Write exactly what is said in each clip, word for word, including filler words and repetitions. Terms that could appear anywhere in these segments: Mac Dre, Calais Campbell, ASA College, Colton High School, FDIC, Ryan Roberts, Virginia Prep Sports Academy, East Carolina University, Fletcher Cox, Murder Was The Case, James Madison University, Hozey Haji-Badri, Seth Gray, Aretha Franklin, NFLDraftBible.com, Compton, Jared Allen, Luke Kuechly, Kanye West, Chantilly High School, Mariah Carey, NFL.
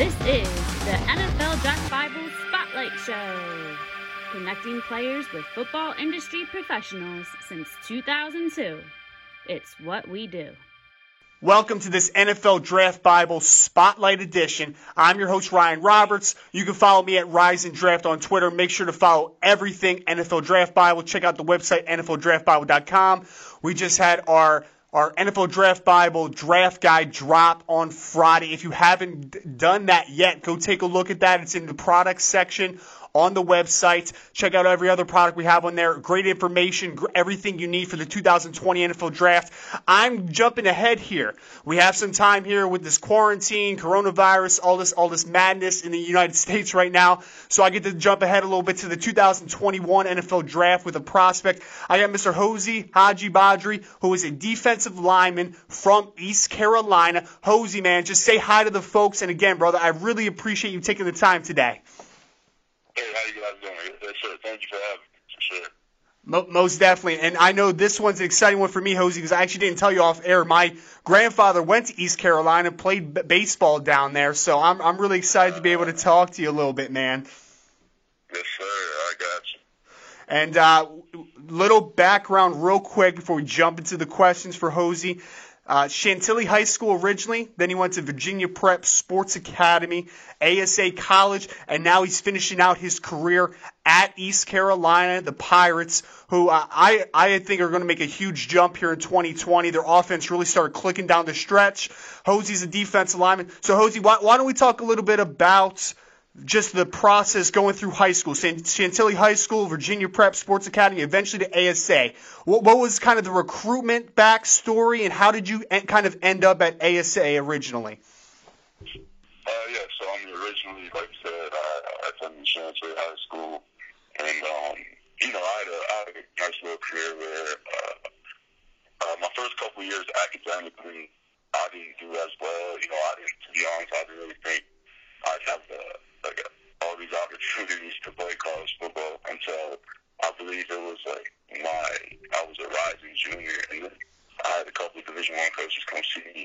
This is the N F L Draft Bible Spotlight Show, connecting players with football industry professionals since two thousand two. It's what we do. Welcome to this N F L Draft Bible Spotlight Edition. I'm your host, Ryan Roberts. You can follow me at Rise and Draft on Twitter. Make sure to follow everything N F L Draft Bible. Check out the website, N F L Draft Bible dot com. We just had our Our N F L Draft Bible Draft Guide drop on Friday. If you haven't d- done that yet, go take a look at that. It's in the product section on the website. Check out every other product we have on there. Great information, gr- everything you need for the two thousand twenty N F L Draft. I'm jumping ahead here. We have some time here with this quarantine, coronavirus, all this, all this madness in the United States right now. So I get to jump ahead a little bit to the two thousand twenty-one N F L Draft with a prospect. I got Mister Hozey Haji-Badri, who is a defensive lineman from East Carolina. Hozey, man, just say hi to the folks. And again, brother, I really appreciate you taking the time today. Hey, how you guys doing? Yes, sir. Thank you for having me. For sure. Most definitely. And I know this one's an exciting one for me, Hozey, because I actually didn't tell you off air. My grandfather went to East Carolina, played b- baseball down there, so I'm, I'm really excited to be able to talk to you a little bit, man. Yes, sir. I got you. And uh, little background real quick before we jump into the questions for Hozey. Uh, Chantilly High School originally, then he went to Virginia Prep Sports Academy, A S A College, and now he's finishing out his career at East Carolina, the Pirates, who uh, I, I think are going to make a huge jump here in twenty twenty. Their offense really started clicking down the stretch. Hozey's a defensive lineman. So, Hozey, why, why don't we talk a little bit about just the process going through high school, Chantilly High School, Virginia Prep Sports Academy, eventually to A S A. What, what was kind of the recruitment backstory, and how did you en- kind of end up at A S A originally? Uh, yeah, so I mean, originally, like you said, I, I attended Chantilly High School, and um, you know, I had, a, I had a nice little career where uh, uh, my first couple years academically, I didn't do as well. You know, I didn't, to be honest, I didn't really think I'd have the like all these opportunities to play college football until I believe it was like my I was a rising junior, and then I had a couple of Division One coaches come see me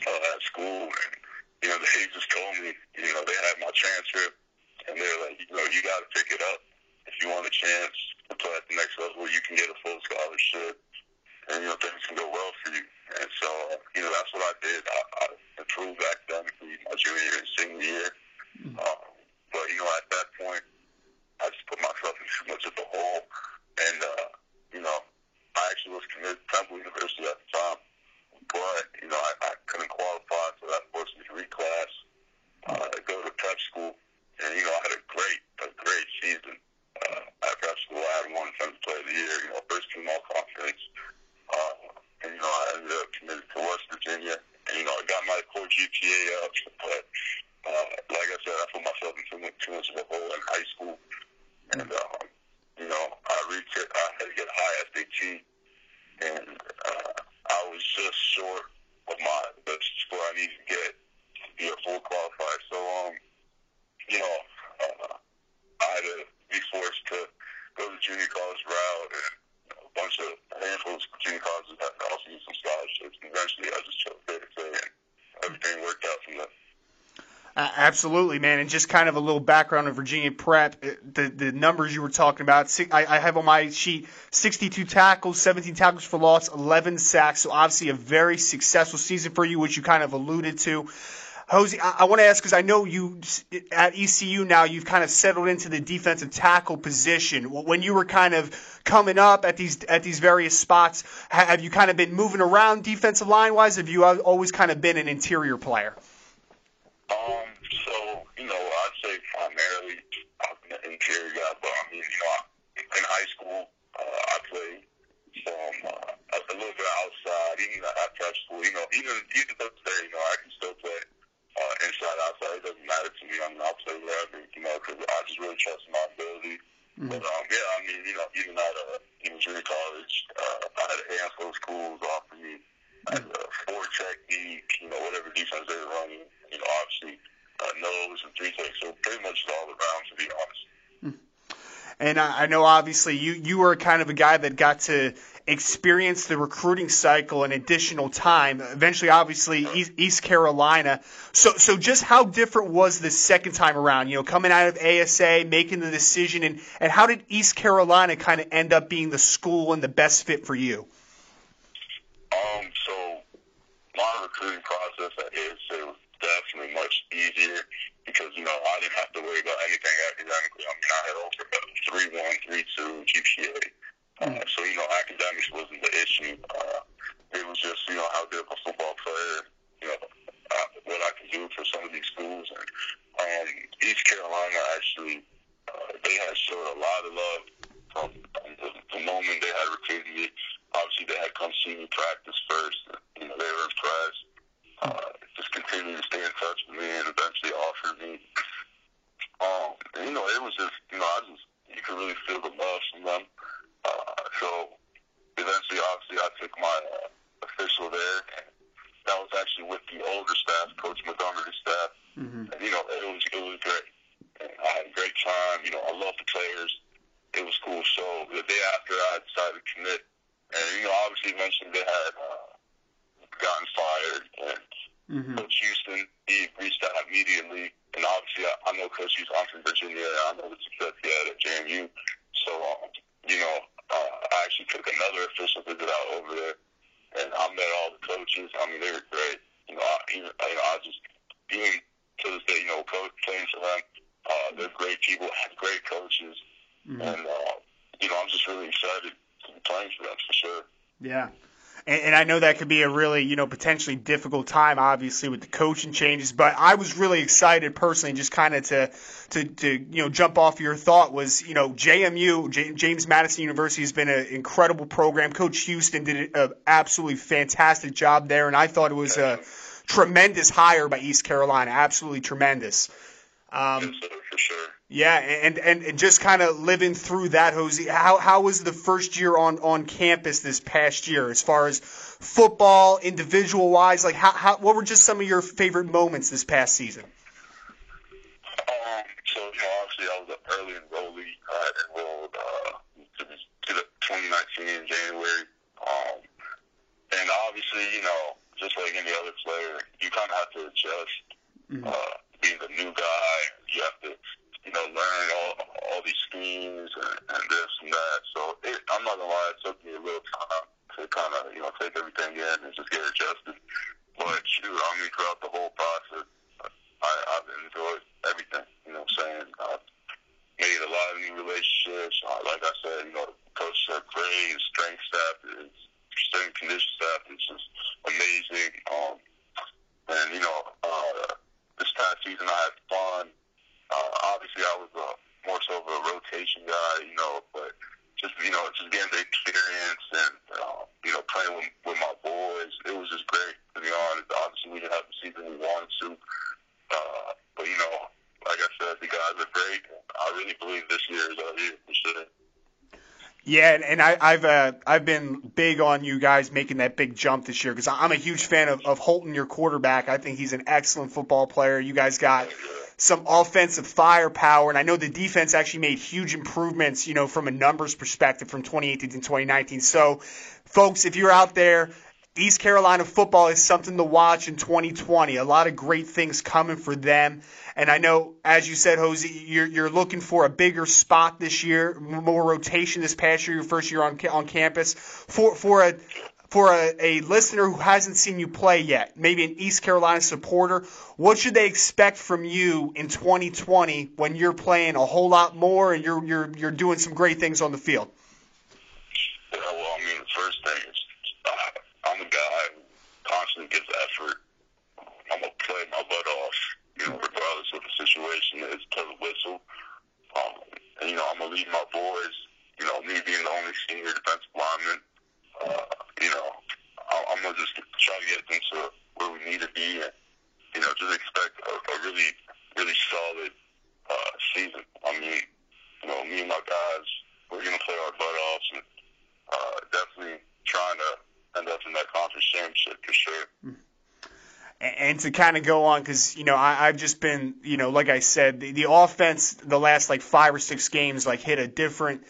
uh, at school, and you know they just told me you know they had my transcript, and they're like you know you got to pick it up if you want a chance to play at the next level. You can get a full scholarship, and you know things can go well for you. And so uh, you know that's what I did. I, I improved academically my junior and senior year. Mm-hmm. Um, but, you know, at that point, I just put myself in too much of a hole. And, uh, you know, I actually was committed to Temple University at the time. But, you know, I, I couldn't qualify, so that forced me to reclass, uh, go to prep school. And, you know, I had a great, a great season uh, at prep school. I had one defensive player of the year, you know, first team all conference. Uh, and, you know, I ended up committed to West Virginia. And, you know, I got my core G P A up, but Uh, like I said, I put myself in too much, too much of a hole in high school, and um, you know, I reached it. I had to get high S A T, and uh, I was just short of my the score I needed to get to be a full qualifier. So, um, you know, uh, I had to be forced to go the junior college route, and you know, a bunch of a handful of junior colleges had to offer me some scholarships. And eventually, I just chose A S A, and everything worked out from there. Uh, absolutely, man. And just kind of a little background of Virginia Prep, the the numbers you were talking about. I, I have on my sheet sixty-two tackles, seventeen tackles for loss, eleven sacks. So obviously a very successful season for you, which you kind of alluded to. Hozey, I, I want to ask because I know you at E C U now you've kind of settled into the defensive tackle position. When you were kind of coming up at these at these various spots, have you kind of been moving around defensive line-wise? Have you always kind of been an interior player? Um, so, you know, I'd say primarily I'm an interior guy, but I mean, you know, I, in high school, uh, I played some, uh, a, a little bit outside, even at prep school, you know, even, even though today, you know, I can still play, uh, inside, outside, it doesn't matter to me, I mean, I'll play wherever, you know, cause I just really trust my ability, mm-hmm. but, um, yeah, I mean, you know, even at, uh, even junior college, uh, I had a handful of schools offer me as a four technique, you know, whatever defense they were running. You know, obviously, uh, nose and three takes, so pretty much all around, to be honest. And I know, obviously, you, you were kind of a guy that got to experience the recruiting cycle and additional time, eventually, obviously, East Carolina. So so just how different was the second time around, you know, coming out of A S A, making the decision, and, and how did East Carolina kind of end up being the school and the best fit for you? Um, so my recruiting process at A S A was definitely much easier because, you know, I didn't have to worry about anything academically. I mean, I had over a three one, three two G P A. Uh, so, you know, academics wasn't the issue. Uh, it was just, you know, how good of a football player, you know, uh, what I could do for some of these schools. And um, East Carolina, actually, uh, they had showed a lot of love from the, the moment they had recruited me. Obviously, they had come see me practice first. And, you know, they were impressed. Uh, just continued to stay in touch with me and eventually offered me. Um, and, you know, it was just, you know, I just, you could really feel the love from them. Uh, so eventually, obviously, I took my uh, official there, and that was actually with the older staff, Coach Montgomery's staff. Mm-hmm. And you know, it was it was great. And I had a great time. You know, I loved the players. It was cool. So the day after, I decided to commit, and you know, obviously, eventually they had uh, gotten fired, and mm-hmm. Coach Houston, he reached out immediately, and obviously, I, I know Coach Houston. I'm from Virginia. I know the success he had at J M U. So. Um, You know, uh, I actually took another official visit out over there, and I met all the coaches. I mean, they were great. You know, I, you know, I just, being to this day, you know, coach, playing for them, uh, they're great people, great coaches. Mm-hmm. And, uh, you know, I'm just really excited to be playing for them for sure. Yeah. And, and I know that could be a really, you know, potentially difficult time, obviously, with the coaching changes. But I was really excited personally, just kind of to, to, to, you know, jump off your thought was, you know, J M U, J- James Madison University has been an incredible program. Coach Houston did an absolutely fantastic job there, and I thought it was a tremendous hire by East Carolina, absolutely tremendous. Um, for sure. Yeah, and, and, and just kind of living through that, Hozey, how how was the first year on, on campus this past year as far as football, individual-wise? Like, how, how what were just some of your favorite moments this past season? Um, so, you know, obviously I was an early enrollee. I enrolled uh, to, to the twenty nineteen in January. Um, and obviously, you know, just like any other player, you kind of have to adjust. Mm-hmm. Uh, being a new guy, you have to, you know, learn all all these schemes and, and this and that. So it, I'm not gonna lie, it took me a little time to kind of, you know, take everything in and just get adjusted. But shoot, I mean, throughout the whole process, I, I've enjoyed everything. You know what I'm saying? I've made a lot of new relationships. Like I said, you know, Coach Seth Gray, his strength staff, his strength condition staff, it's just amazing. Um, and you know. Uh, This past season, I had fun. Uh, obviously, I was uh, more so of a rotation guy, you know, but just, you know, just getting the experience and, uh, you know, playing with, with my boys, it was just great, to be honest. Obviously, we didn't have the season we wanted to. Uh, but, you know, like I said, the guys are great. I really believe this year is our year for sure. Yeah, and, and I, I've uh, I've been big on you guys making that big jump this year because I'm a huge fan of, of Holton, your quarterback. I think he's an excellent football player. You guys got some offensive firepower, and I know the defense actually made huge improvements, you know, from a numbers perspective from twenty eighteen to twenty nineteen. So, folks, if you're out there, East Carolina football is something to watch in twenty twenty. A lot of great things coming for them. And I know, as you said, Hozey, you're, you're looking for a bigger spot this year, more rotation this past year, your first year on on campus. For for a for a, a listener who hasn't seen you play yet, maybe an East Carolina supporter, what should they expect from you in twenty twenty when you're playing a whole lot more and you're you're you're doing some great things on the field? Yeah, well, I mean, the first thing is, I'm a guy who constantly gives effort. I'm going to play my butt off, you know, regardless of the situation is, to the whistle. Um, and, you know, I'm going to lead my boys. You know, me being the only senior defensive lineman, uh, you know, I'm going to just try to get them to where we need to be and, you know, just expect a, a really, really solid uh, season. I mean, you know, me and my guys, we're going to play our butt offs and uh, definitely trying to end up in that conference championship for sure. And to kind of go on, because, you know, I, I've just been, you know, like I said, the, the offense the last, like, five or six games, like, hit a different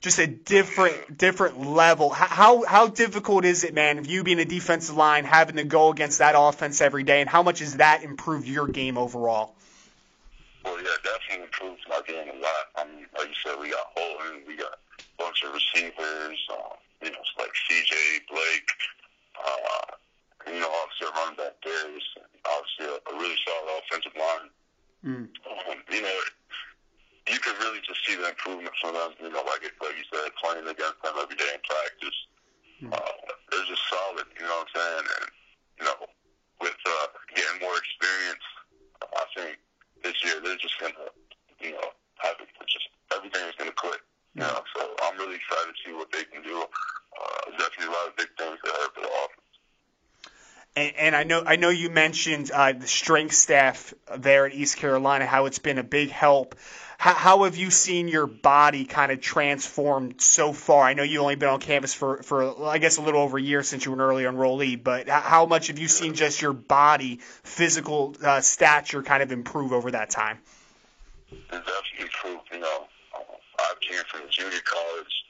just a different different level. How how difficult is it, man, you being a defensive line, having to go against that offense every day, and how much has that improved your game overall? Well, yeah, definitely improved my game a lot. I mean, like you said, we got Holton, we got a bunch of receivers, um, you know, like C J, Blake, uh, you know, obviously a running back there is obviously a, a really solid offensive line. Mm. Um, you know, you can really just see the improvement from them, you know, like, like you said, playing against them every day in practice. Mm. Uh, they're just solid, you know what I'm saying? And, you know, with uh, getting more experience, I think this year they're just going to, you know, have it, just everything is going to click. Mm. You know, so I'm really excited to see what they can do. Uh, definitely a lot of big things that hurt for the offense. And, and I know I know you mentioned uh, the strength staff there at East Carolina, how it's been a big help. How, how have you seen your body kind of transformed so far? I know you've only been on campus for, for, I guess, a little over a year since you were an early enrollee, but how much have you seen just your body, physical uh, stature kind of improve over that time? It's definitely improved. You know, I came from junior college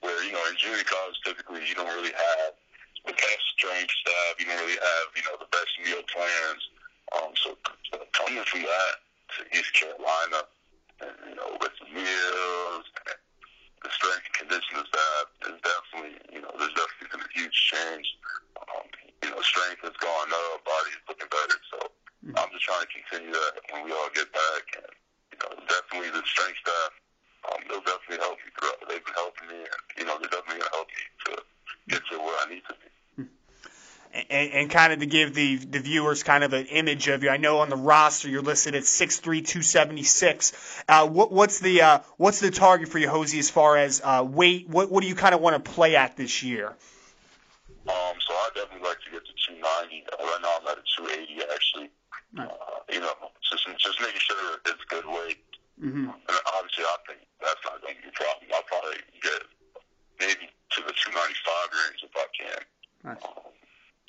where, you know, in junior college, typically you don't really have the best strength staff, you don't really have, you know, the best meal plans. Um, so coming from that to East Carolina, and, you know, with the meals and the strength and conditioning staff, is definitely, you know, there's definitely been a huge change. Um, you know, strength has gone up, body is looking better. So I'm just trying to continue that when we all get back. And, you know, definitely the strength staff, um, they'll definitely help me throughout. They've been helping me, and, you know, they're definitely going to help me to get to where I need to be. And, and kind of to give the, the viewers kind of an image of you, I know on the roster you're listed at six three, two seventy-six. Uh, what, what's the uh, what's the target for you, Hozey, as far as uh, weight? What what do you kind of want to play at this year? Um, so I definitely like to get to two ninety. Right now I'm at a two eighty actually. Right. Uh, you know, just just making sure it's good weight. Mm-hmm. And obviously I think that's not going to be a problem. I'll probably get maybe to the two ninety-five range if I can. Right. Um,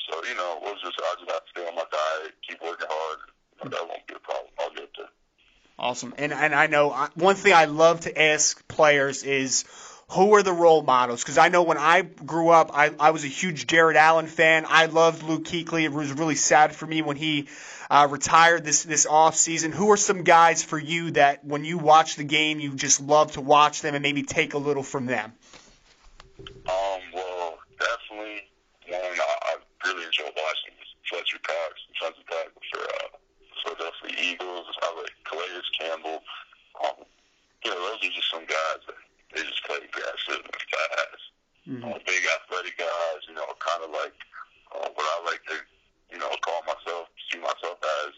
So, you know, we'll just, I just have to stay on my diet, keep working hard. You know, that won't be a problem. I'll get there. Awesome. And, and I know I, one thing I love to ask players is, who are the role models? Because I know when I grew up, I, I was a huge Jared Allen fan. I loved Luke Kuechly. It was really sad for me when he uh, retired this, this offseason. Who are some guys for you that when you watch the game, you just love to watch them and maybe take a little from them? Um, well, definitely, one I really enjoy watching is Fletcher Cox, defensive tackle for uh, Philadelphia Eagles. I like Calais Campbell. Um, you know, those are just some guys that they just play aggressive and fast. Mm-hmm. Um, big athletic guys, you know, kind of like uh, what I like to, you know, call myself, see myself as.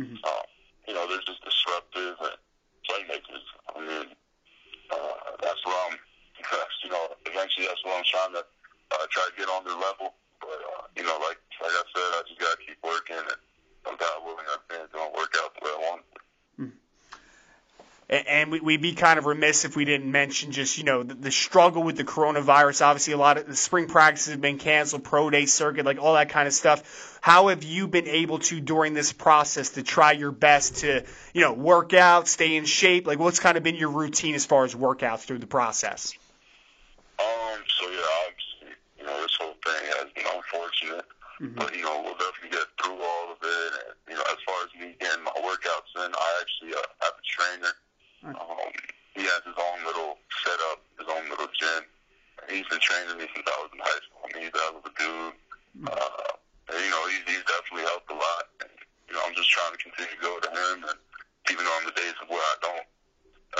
Mm-hmm. Um, you know, they're just disruptive and playmakers. I mean, uh, that's what I'm, that's, you know, eventually that's what I'm trying to uh, try to get on their level. But, uh, you know, like like I said, I just got to keep working, and I'm not willing to say it's going to work out the way I want it. Mm. And, and we, we'd be kind of remiss if we didn't mention just, you know, the, the struggle with the coronavirus. Obviously, a lot of the spring practices have been canceled, pro day circuit, like all that kind of stuff. How have you been able to, during this process, to try your best to, you know, work out, stay in shape? Like, what's kind of been your routine as far as workouts through the process? Um, so, yeah, I've You know, this whole thing has been unfortunate, mm-hmm. but, you know, we'll definitely get through all of it. And, you know, as far as me getting my workouts in, I actually uh, have a trainer. Right. Um, he has his own little setup, his own little gym. He's been training me since I was in high school. I mean, he's a hell of a dude. Mm-hmm. Uh, and, you know, he's, he's definitely helped a lot. And, you know, I'm just trying to continue to go to him. And even on the days of where I don't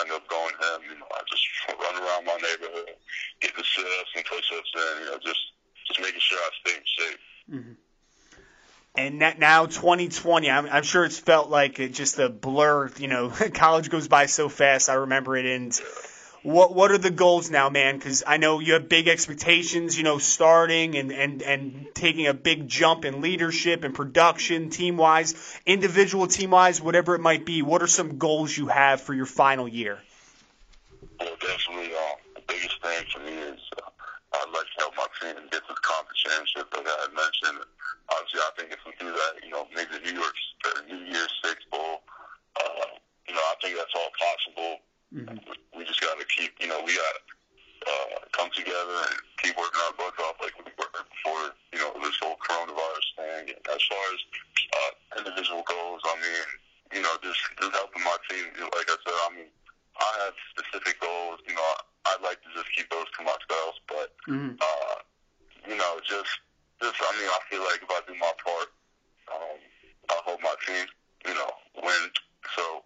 end up going to him, you know, I just run around my neighborhood, get the sit-ups and push-ups in, you know, just, just making sure I stay safe. Mm-hmm. And that now twenty twenty, I'm, I'm sure it's felt like it just a blur, you know, college goes by so fast, I remember it, and yeah. What what are the goals now, man? Because I know you have big expectations, you know, starting and, and, and taking a big jump in leadership and production, team-wise, individual team-wise, whatever it might be. What are some goals you have for your final year? Well, definitely uh, the biggest thing for me is uh, I'd like to help my team get to the conference championship that I had mentioned. Obviously, I think if we do that, you know, maybe the New York's, or New Year's Six Bowl, uh, you know, I think that's all possible. Mm-hmm. We just got to keep, you know, we got come together and keep working our butts off like we were before, you know, this whole coronavirus thing. And as far as uh, individual goals, I mean, you know, just, just helping my team. Like I said, I mean, I have specific goals. You know, I, I'd like to just keep those to myself. But, mm-hmm. uh, you know, just, just, I mean, I feel like if I do my part, um, I hope my team, you know, wins. So,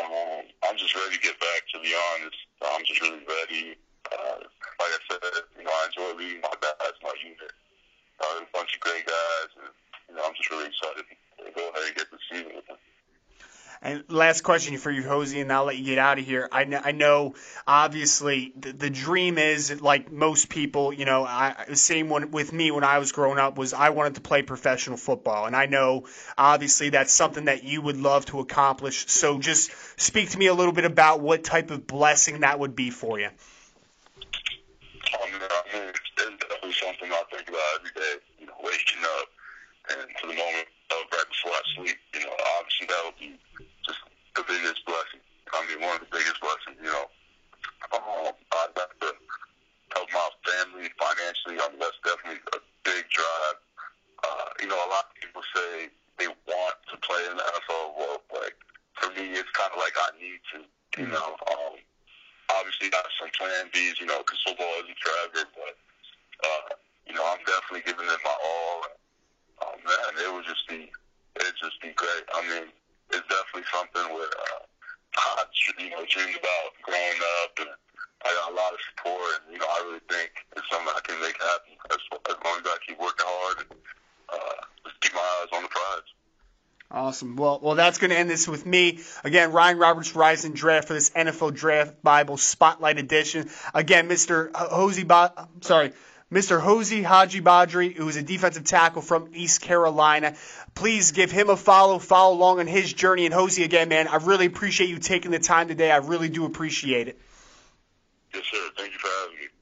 um, I'm just ready to get back, to be honest. I'm just really ready. Uh, like I said, you know, I enjoy leading my guys, my unit. Uh, a bunch of great guys. And, you know, I'm just really excited to go ahead and get the season with them. And last question for you, Hozey, and I'll let you get out of here. I know, I know obviously, the, the dream is, like most people, you know, I, the same one with me when I was growing up was I wanted to play professional football. And I know, obviously, that's something that you would love to accomplish. So just speak to me a little bit about what type of blessing that would be for you. I mean, I mean it's definitely something I think about every day, you know, waking up and to the moment of right before I sleep. You know, obviously that would be just the biggest blessing. I mean, one of the biggest blessings, you know. Um, I'd like to help my family financially. I mean, that's definitely a big drive. Uh, you know, a lot of people say they want to play in the N F L. Well, like, for me, it's kind of like I need to, you mm-hmm. know. Um, obviously, I have some plan Bs, you know, because football isn't forever. But, uh, you know, I'm definitely giving it my all. Oh, man, it would just be, it'd just be great. I mean, it's definitely something where uh, I, you know, dreamed about growing up, and I got a lot of support, and, you know, I really think it's something I can make happen as, as long as I keep working hard and uh, just keep my eyes on the prize. Awesome. Well, well, that's going to end this with me. Again, Ryan Roberts, Rise and Draft for this N F L Draft Bible Spotlight Edition. Again, Mister Hozey, I'm sorry, Mister Hozey Haji-Badri, who is a defensive tackle from East Carolina. Please give him a follow, follow along on his journey. And Hozey, again, man, I really appreciate you taking the time today. I really do appreciate it. Yes, sir. Thank you for having me.